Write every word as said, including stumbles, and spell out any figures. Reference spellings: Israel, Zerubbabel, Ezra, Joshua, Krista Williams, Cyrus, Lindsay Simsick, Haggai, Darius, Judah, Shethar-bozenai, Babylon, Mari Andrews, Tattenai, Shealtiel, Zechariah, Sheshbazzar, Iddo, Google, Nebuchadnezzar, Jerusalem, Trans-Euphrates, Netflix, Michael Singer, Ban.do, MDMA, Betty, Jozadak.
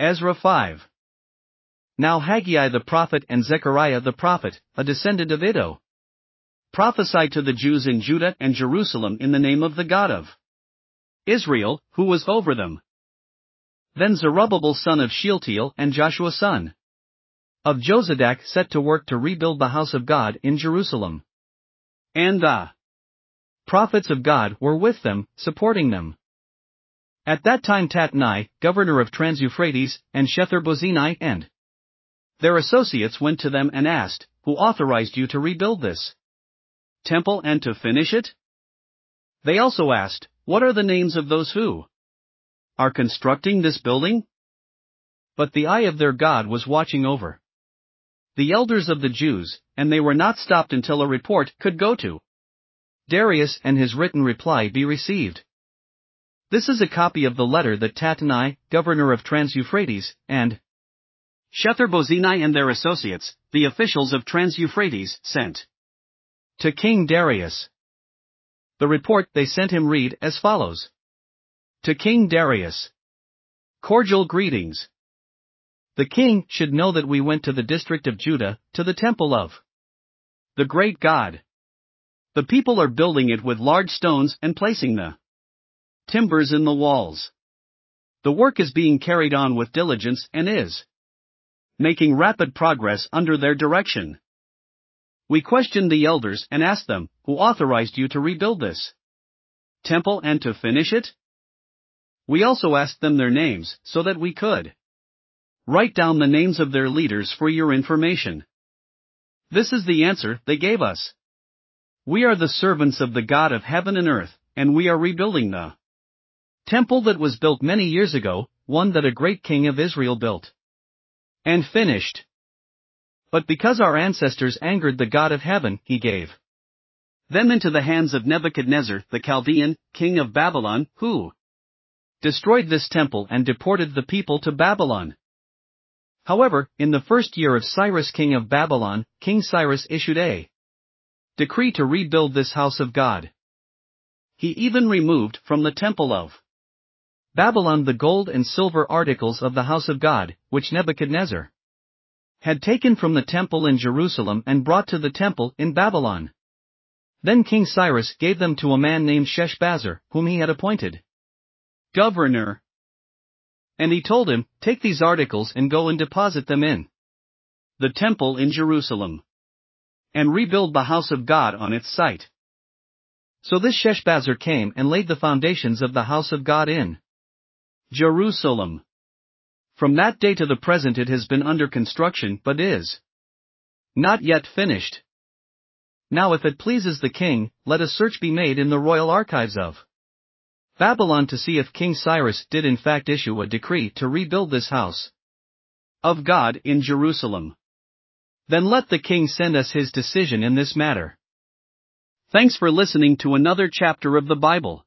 Ezra five. Now Haggai the prophet and Zechariah the prophet, a descendant of Iddo, prophesied to the Jews in Judah and Jerusalem in the name of the God of Israel, who was over them. Then Zerubbabel son of Shealtiel and Joshua son of Jozadak set to work to rebuild the house of God in Jerusalem. And the prophets of God were with them, supporting them. At that time Tattenai, governor of Trans-Euphrates, and Shethar-bozenai and their associates went to them and asked, "Who authorized you to rebuild this temple and to finish it?" They also asked, "What are the names of those who are constructing this building?" But the eye of their God was watching over the elders of the Jews, and they were not stopped until a report could go to Darius and his written reply be received. This is a copy of the letter that Tattenai, governor of Trans-Euphrates, and Shethar-bozenai and their associates, the officials of Trans-Euphrates, sent to King Darius. The report they sent him read as follows. To King Darius. Cordial greetings. The king should know that we went to the district of Judah, to the temple of the great God. The people are building it with large stones and placing the timbers in the walls. The work is being carried on with diligence and is making rapid progress under their direction. We questioned the elders and asked them, "Who authorized you to rebuild this temple and to finish it?" We also asked them their names so that we could write down the names of their leaders for your information. This is the answer they gave us. We are the servants of the God of heaven and earth, and we are rebuilding the temple that was built many years ago, one that a great king of Israel built and finished. But because our ancestors angered the God of heaven, he gave them into the hands of Nebuchadnezzar, the Chaldean, king of Babylon, who destroyed this temple and deported the people to Babylon. However, in the first year of Cyrus king of Babylon, King Cyrus issued a decree to rebuild this house of God. He even removed from the temple of Babylon the gold and silver articles of the house of God, which Nebuchadnezzar had taken from the temple in Jerusalem and brought to the temple in Babylon. Then King Cyrus gave them to a man named Sheshbazzar, whom he had appointed governor. And he told him, "Take these articles and go and deposit them in the temple in Jerusalem, and rebuild the house of God on its site." So this Sheshbazzar came and laid the foundations of the house of God in Jerusalem. From that day to the present it has been under construction but is not yet finished. Now if it pleases the king, let a search be made in the royal archives of Babylon to see if King Cyrus did in fact issue a decree to rebuild this house of God in Jerusalem. Then let the king send us his decision in this matter. Thanks for listening to another chapter of the Bible.